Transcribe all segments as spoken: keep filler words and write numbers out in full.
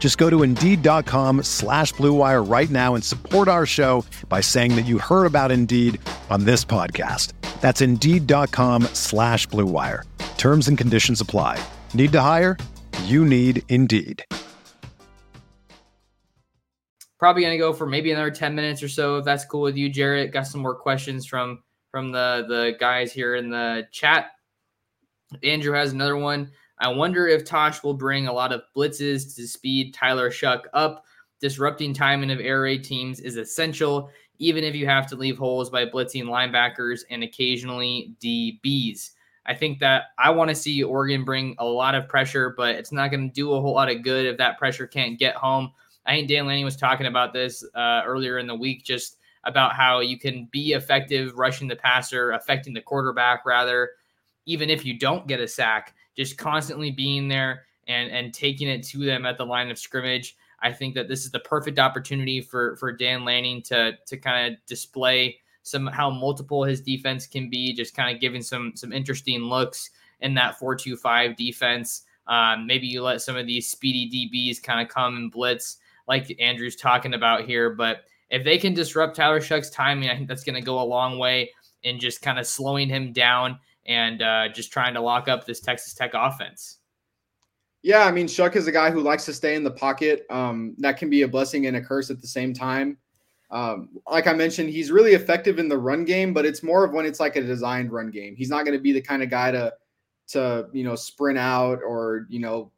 Just go to Indeed.com slash Blue Wire right now and support our show by saying that you heard about Indeed on this podcast. That's Indeed.com slash Blue Wire. Terms and conditions apply. Need to hire? You need Indeed. Probably going to go for maybe another ten minutes or so, if that's cool with you, Jarrett. Got some more questions from from the, the guys here in the chat. Andrew has another one. I wonder if Tosh will bring a lot of blitzes to speed Tyler Shuck up. Disrupting timing of air raid teams is essential, even if you have to leave holes by blitzing linebackers and occasionally D Bs. I think that I want to see Oregon bring a lot of pressure, but it's not going to do a whole lot of good if that pressure can't get home. I think Dan Lanning was talking about this uh, earlier in the week, just about how you can be effective rushing the passer, affecting the quarterback rather, even if you don't get a sack. Just constantly being there and, and taking it to them at the line of scrimmage. I think that this is the perfect opportunity for, for Dan Lanning to to kind of display some how multiple his defense can be, just kind of giving some some interesting looks in that four two five defense. Um, maybe you let some of these speedy D Bs kind of come and blitz like Andrew's talking about here. But if they can disrupt Tyler Shuck's timing, I think that's going to go a long way in just kind of slowing him down and uh, just trying to lock up this Texas Tech offense. Yeah, I mean, Shuck is a guy who likes to stay in the pocket. Um, that can be a blessing and a curse at the same time. Um, like I mentioned, he's really effective in the run game, but it's more of when it's like a designed run game. He's not going to be the kind of guy to, to you know, sprint out or, you know,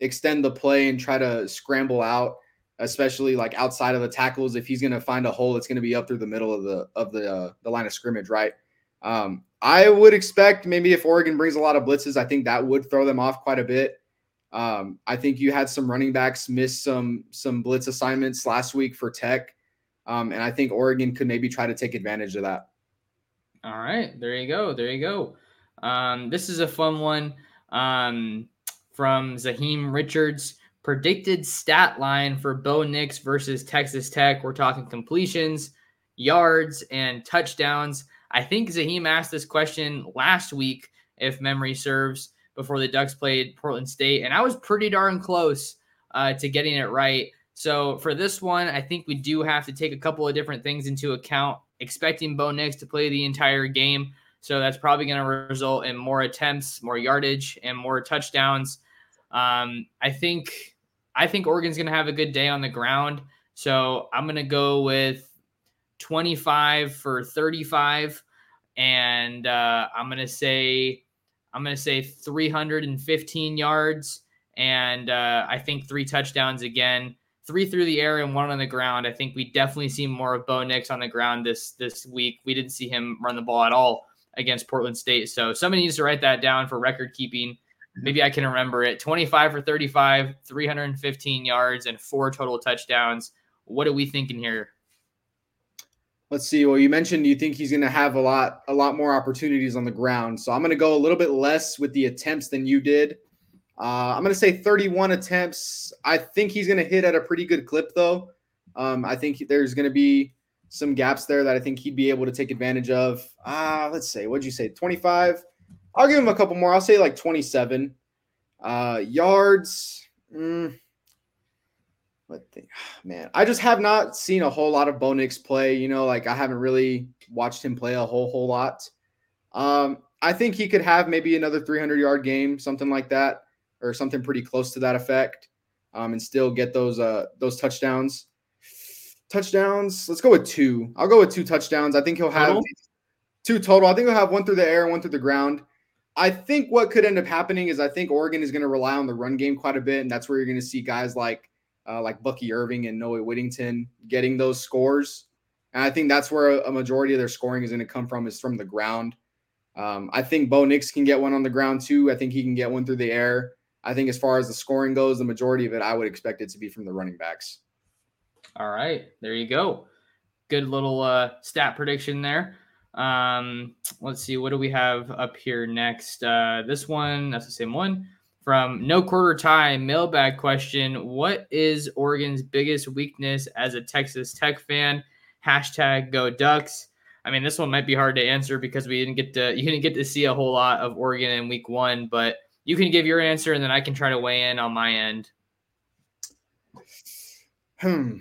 extend the play and try to scramble out, especially like outside of the tackles. If he's going to find a hole, it's going to be up through the middle of the of the uh, the line of scrimmage, right? Um, I would expect maybe if Oregon brings a lot of blitzes, I think that would throw them off quite a bit. Um, I think you had some running backs miss some some blitz assignments last week for Tech, um, and I think Oregon could maybe try to take advantage of that. All right, there you go, there you go. Um, this is a fun one um, from Zaheem Richards. Predicted stat line for Bo Nix versus Texas Tech. We're talking completions, yards, and touchdowns. I think Zaheem asked this question last week, if memory serves, before the Ducks played Portland State, and I was pretty darn close uh, to getting it right. So for this one, I think we do have to take a couple of different things into account, expecting Bo Nix to play the entire game. So that's probably going to result in more attempts, more yardage, and more touchdowns. Um, I think I think Oregon's going to have a good day on the ground. So I'm going to go with twenty-five for thirty-five, and uh, I'm gonna say I'm gonna say three hundred fifteen yards, and uh, I think three touchdowns again, three through the air and one on the ground. I think we definitely see more of Bo Nix on the ground this this week. We didn't see him run the ball at all against Portland State, so somebody needs to write that down for record keeping. Maybe I can remember it. twenty-five for thirty-five, three hundred fifteen yards, and four total touchdowns. What are we thinking here? Let's see. Well, you mentioned you think he's going to have a lot, a lot more opportunities on the ground. So I'm going to go a little bit less with the attempts than you did. Uh, I'm going to say thirty-one attempts. I think he's going to hit at a pretty good clip, though. Um, I think there's going to be some gaps there that I think he'd be able to take advantage of. Uh, let's say, what'd you say? twenty-five. I'll give him a couple more. I'll say like twenty-seven uh, yards. Mm. But man, I just have not seen a whole lot of Bo Nix play. You know, like I haven't really watched him play a whole, whole lot. Um, I think he could have maybe another three hundred yard game, something like that, or something pretty close to that effect, um, and still get those, uh, those touchdowns. Touchdowns. Let's go with two. I'll go with two touchdowns. I think he'll have, total? two total. I think we'll have one through the air and one through the ground. I think what could end up happening is I think Oregon is going to rely on the run game quite a bit, and that's where you're going to see guys like uh, like Bucky Irving and Noah Whittington getting those scores. And I think that's where a, a majority of their scoring is going to come from, is from the ground. Um, I think Bo Nix can get one on the ground too. I think he can get one through the air. I think as far as the scoring goes, the majority of it, I would expect it to be from the running backs. All right. There you go. Good little uh, stat prediction there. Um, let's see. What do we have up here next? Uh, this one, that's the same one. From No Quarter Time, mailbag question. What is Oregon's biggest weakness as a Texas Tech fan? Hashtag Go Ducks. I mean, this one might be hard to answer because we didn't get to, you didn't get to see a whole lot of Oregon in week one, but you can give your answer and then I can try to weigh in on my end. Hmm.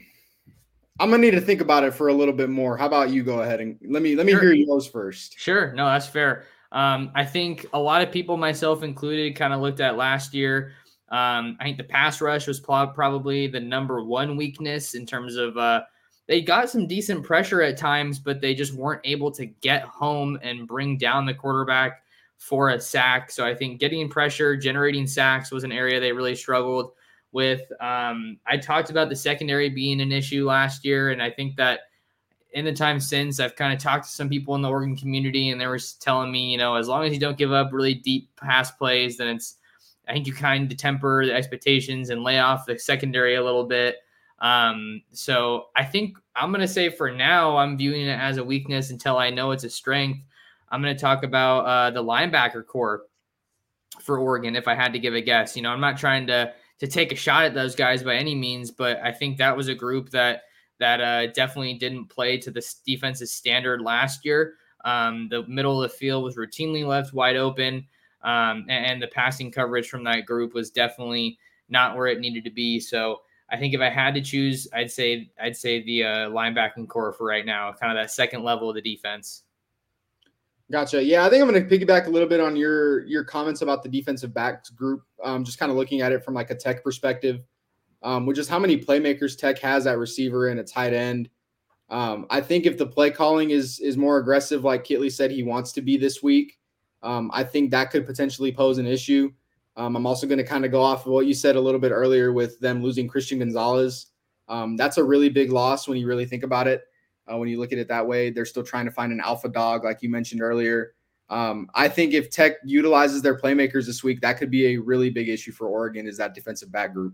I'm going to need to think about it for a little bit more. How about you go ahead and let me, let me sure. hear yours first. Sure. No, that's fair. Um, I think a lot of people, myself included, kind of looked at last year. Um, I think the pass rush was probably the number one weakness in terms of, uh, they got some decent pressure at times, but they just weren't able to get home and bring down the quarterback for a sack. So I think getting pressure, generating sacks was an area they really struggled with. Um, I talked about the secondary being an issue last year, and I think that in the time since, I've kind of talked to some people in the Oregon community, and they were telling me, you know, as long as you don't give up really deep pass plays, then it's, I think you kind of temper the expectations and lay off the secondary a little bit. Um, so I think I'm going to say for now, I'm viewing it as a weakness until I know it's a strength. I'm going to talk about, uh, the linebacker core for Oregon. If I had to give a guess, you know, I'm not trying to, to take a shot at those guys by any means, but I think that was a group that, that, uh, definitely didn't play to the defense's standard last year. Um, the middle of the field was routinely left wide open. Um, and, and the passing coverage from that group was definitely not where it needed to be. So I think if I had to choose, I'd say I'd say the uh, linebacking core for right now, kind of that second level of the defense. Gotcha. Yeah, I think I'm going to piggyback a little bit on your your comments about the defensive backs group. Um, just kind of looking at it from like a Tech perspective, um, which is how many playmakers Tech has at receiver and a tight end. Um, I think if the play calling is is more aggressive, like Kittley said he wants to be this week, um, I think that could potentially pose an issue. Um, I'm also going to kind of go off of what you said a little bit earlier with them losing Christian Gonzalez. Um, that's a really big loss when you really think about it. Uh, when you look at it that way, they're still trying to find an alpha dog, like you mentioned earlier. Um, I think if Tech utilizes their playmakers this week, that could be a really big issue for Oregon, is that defensive back group.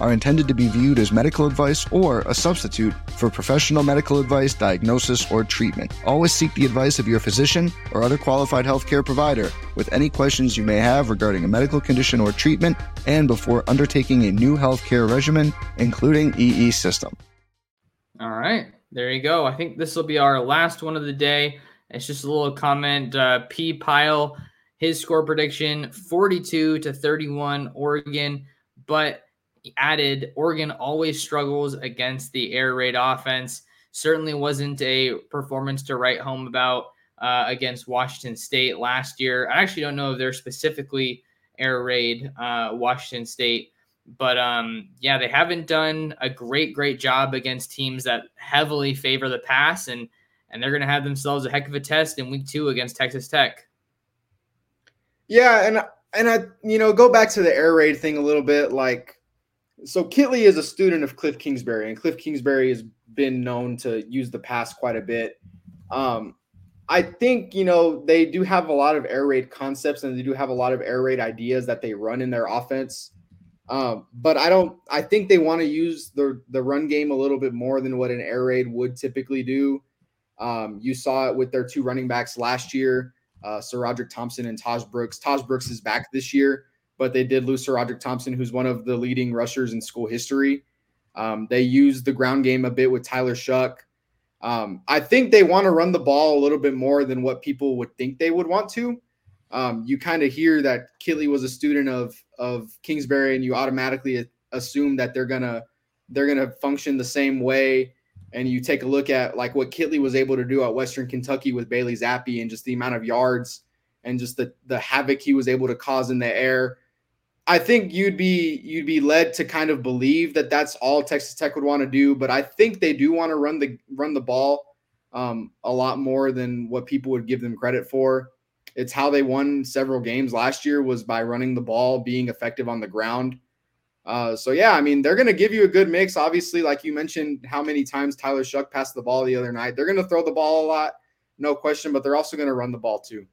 are intended to be viewed as medical advice or a substitute for professional medical advice, diagnosis, or treatment. Always seek the advice of your physician or other qualified healthcare provider with any questions you may have regarding a medical condition or treatment and before undertaking a new healthcare regimen, including E E system. All right, there you go. I think this will be our last one of the day. It's just a little comment. Uh, P. Pyle, his score prediction, forty-two to thirty-one, Oregon, but added, Oregon always struggles against the air raid offense. Certainly wasn't a performance to write home about uh, against Washington State last year. I actually don't know if they're specifically air raid uh, Washington State, but um, yeah, they haven't done a great, great job against teams that heavily favor the pass, and and they're going to have themselves a heck of a test in week two against Texas Tech. Yeah, and and I you know go back to the air raid thing a little bit, like. So Kittley is a student of Cliff Kingsbury, and Cliff Kingsbury has been known to use the pass quite a bit. Um, I think, you know, they do have a lot of air raid concepts, and they do have a lot of air raid ideas that they run in their offense. Um, but I don't – I think they want to use the, the run game a little bit more than what an air raid would typically do. Um, you saw it with their two running backs last year, uh, SaRodrick Thompson and Taj Brooks. Taj Brooks is back this year, but they did lose SaRodrick Thompson, who's one of the leading rushers in school history. Um, they used the ground game a bit with Tyler Shuck. Um, I think they want to run the ball a little bit more than what people would think they would want to. Um, you kind of hear that Kittley was a student of of Kingsbury, and you automatically assume that they're gonna they're gonna function the same way. And you take a look at like what Kittley was able to do at Western Kentucky with Bailey Zappi, and just the amount of yards and just the the havoc he was able to cause in the air. I think you'd be you'd be led to kind of believe that that's all Texas Tech would want to do, but I think they do want to run the run the ball um, a lot more than what people would give them credit for. It's how they won several games last year, was by running the ball, being effective on the ground. Uh, so yeah, I mean, they're going to give you a good mix. Obviously, like you mentioned, how many times Tyler Shuck passed the ball the other night. They're going to throw the ball a lot, no question, but they're also going to run the ball too.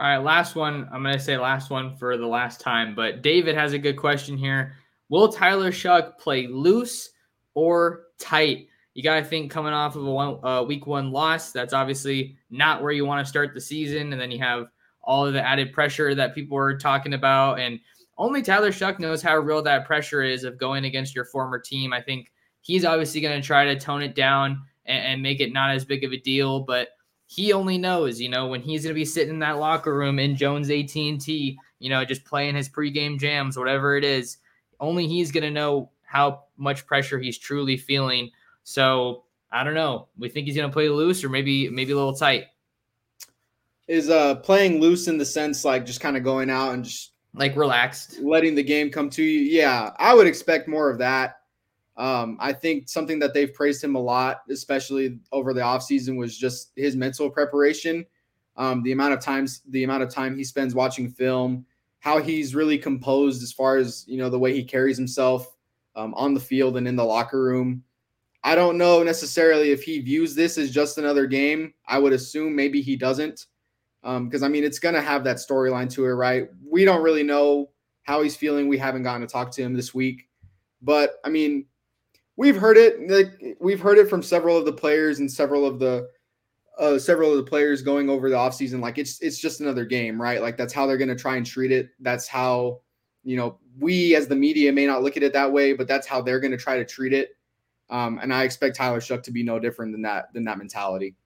All right, last one. I'm going to say last one for the last time, but David has a good question here. Will Tyler Shuck play loose or tight? You got to think, coming off of a one, uh, week one loss, that's obviously not where you want to start the season. And then you have all of the added pressure that people are talking about. And only Tyler Shuck knows how real that pressure is of going against your former team. I think he's obviously going to try to tone it down and, and make it not as big of a deal, but he only knows, you know, when he's going to be sitting in that locker room in Jones A T and T, you know, just playing his pregame jams, whatever it is, only he's going to know how much pressure he's truly feeling. So I don't know. We think he's going to play loose or maybe, maybe a little tight. Is uh, playing loose in the sense, like just kind of going out and just like relaxed, letting the game come to you. Yeah. I would expect more of that. Um, I think something that they've praised him a lot, especially over the offseason, was just his mental preparation, um, the amount of times, the amount of time he spends watching film, how he's really composed as far as, you know, the way he carries himself um, on the field and in the locker room. I don't know necessarily if he views this as just another game. I would assume maybe he doesn't, because, um, I mean, it's going to have that storyline to it, right? We don't really know how he's feeling. We haven't gotten to talk to him this week, but I mean, We've heard it. We've heard it from several of the players and several of the uh, several of the players going over the offseason. Like it's it's just another game, right? Like that's how they're going to try and treat it. That's how, you know, we as the media may not look at it that way, but that's how they're going to try to treat it. Um, and I expect Tyler Shuck to be no different than that than that mentality.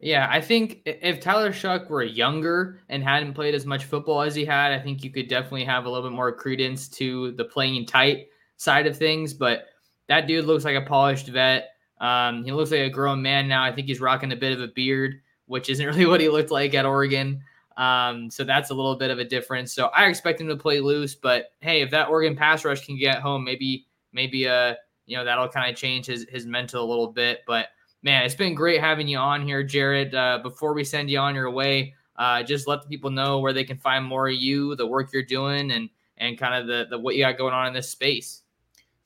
Yeah, I think if Tyler Shuck were younger and hadn't played as much football as he had, I think you could definitely have a little bit more credence to the playing tight side of things, but that dude looks like a polished vet. Um, he looks like a grown man now. I think he's rocking a bit of a beard, which isn't really what he looked like at Oregon. Um, so that's a little bit of a difference. So I expect him to play loose, but hey, if that Oregon pass rush can get home, maybe maybe uh, you know, that'll kind of change his his mental a little bit. But man, it's been great having you on here, Jared. Uh, before we send you on your way, uh, just let the people know where they can find more of you, the work you're doing, and and kind of the the what you got going on in this space.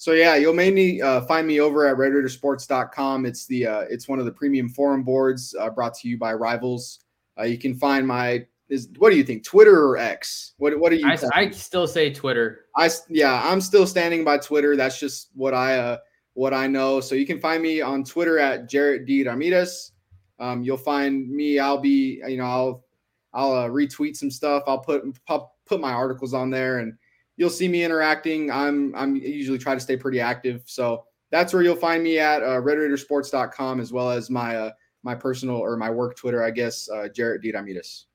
So yeah, you'll mainly uh, find me over at red raiser sports dot com. It's the uh, it's one of the premium forum boards uh, brought to you by Rivals. Uh, you can find my is what do you think, Twitter or X? What what do you? I, I still say Twitter. I yeah, I'm still standing by Twitter. That's just what I uh, what I know. So you can find me on Twitter at Jarrett D. Ramirez. Um, you'll find me. I'll be you know I'll I'll uh, retweet some stuff. I'll put put my articles on there, and you'll see me interacting. I'm I'm usually try to stay pretty active. So that's where you'll find me at uh, Red Raider Sports dot com, as well as my uh, my personal or my work Twitter, I guess, uh, Jarrett D. Ramirez.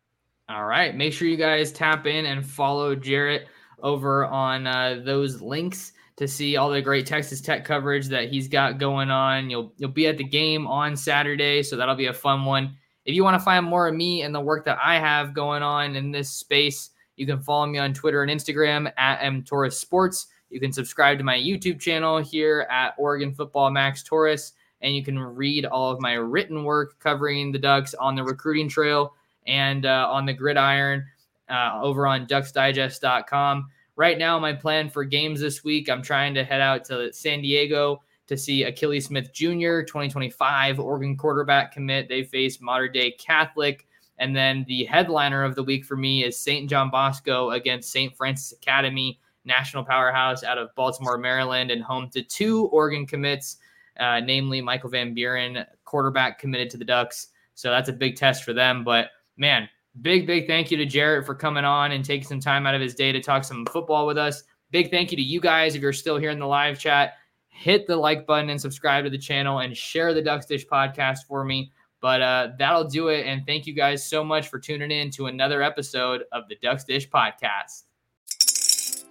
All right. Make sure you guys tap in and follow Jarrett over on uh, those links to see all the great Texas Tech coverage that he's got going on. You'll you'll be at the game on Saturday, so that'll be a fun one. If you want to find more of me and the work that I have going on in this space, you can follow me on Twitter and Instagram at m Torres Sports. You can subscribe to my YouTube channel here at Oregon Football Max Torres, and you can read all of my written work covering the Ducks on the recruiting trail and uh, on the gridiron uh, over on Ducks Digest dot com. Right now, my plan for games this week, I'm trying to head out to San Diego to see Achilles Smith Junior, twenty twenty-five Oregon quarterback commit. They face modern-day Catholic. And then the headliner of the week for me is Saint John Bosco against Saint Francis Academy, national powerhouse out of Baltimore, Maryland, and home to two Oregon commits, uh, namely Michael Van Buren, quarterback committed to the Ducks. So that's a big test for them. But, man, big, big thank you to Jarrett for coming on and taking some time out of his day to talk some football with us. Big thank you to you guys if you're still here in the live chat. Hit the like button and subscribe to the channel and share the Ducks Dish podcast for me. But uh, that'll do it. And thank you guys so much for tuning in to another episode of the Ducks Dish podcast.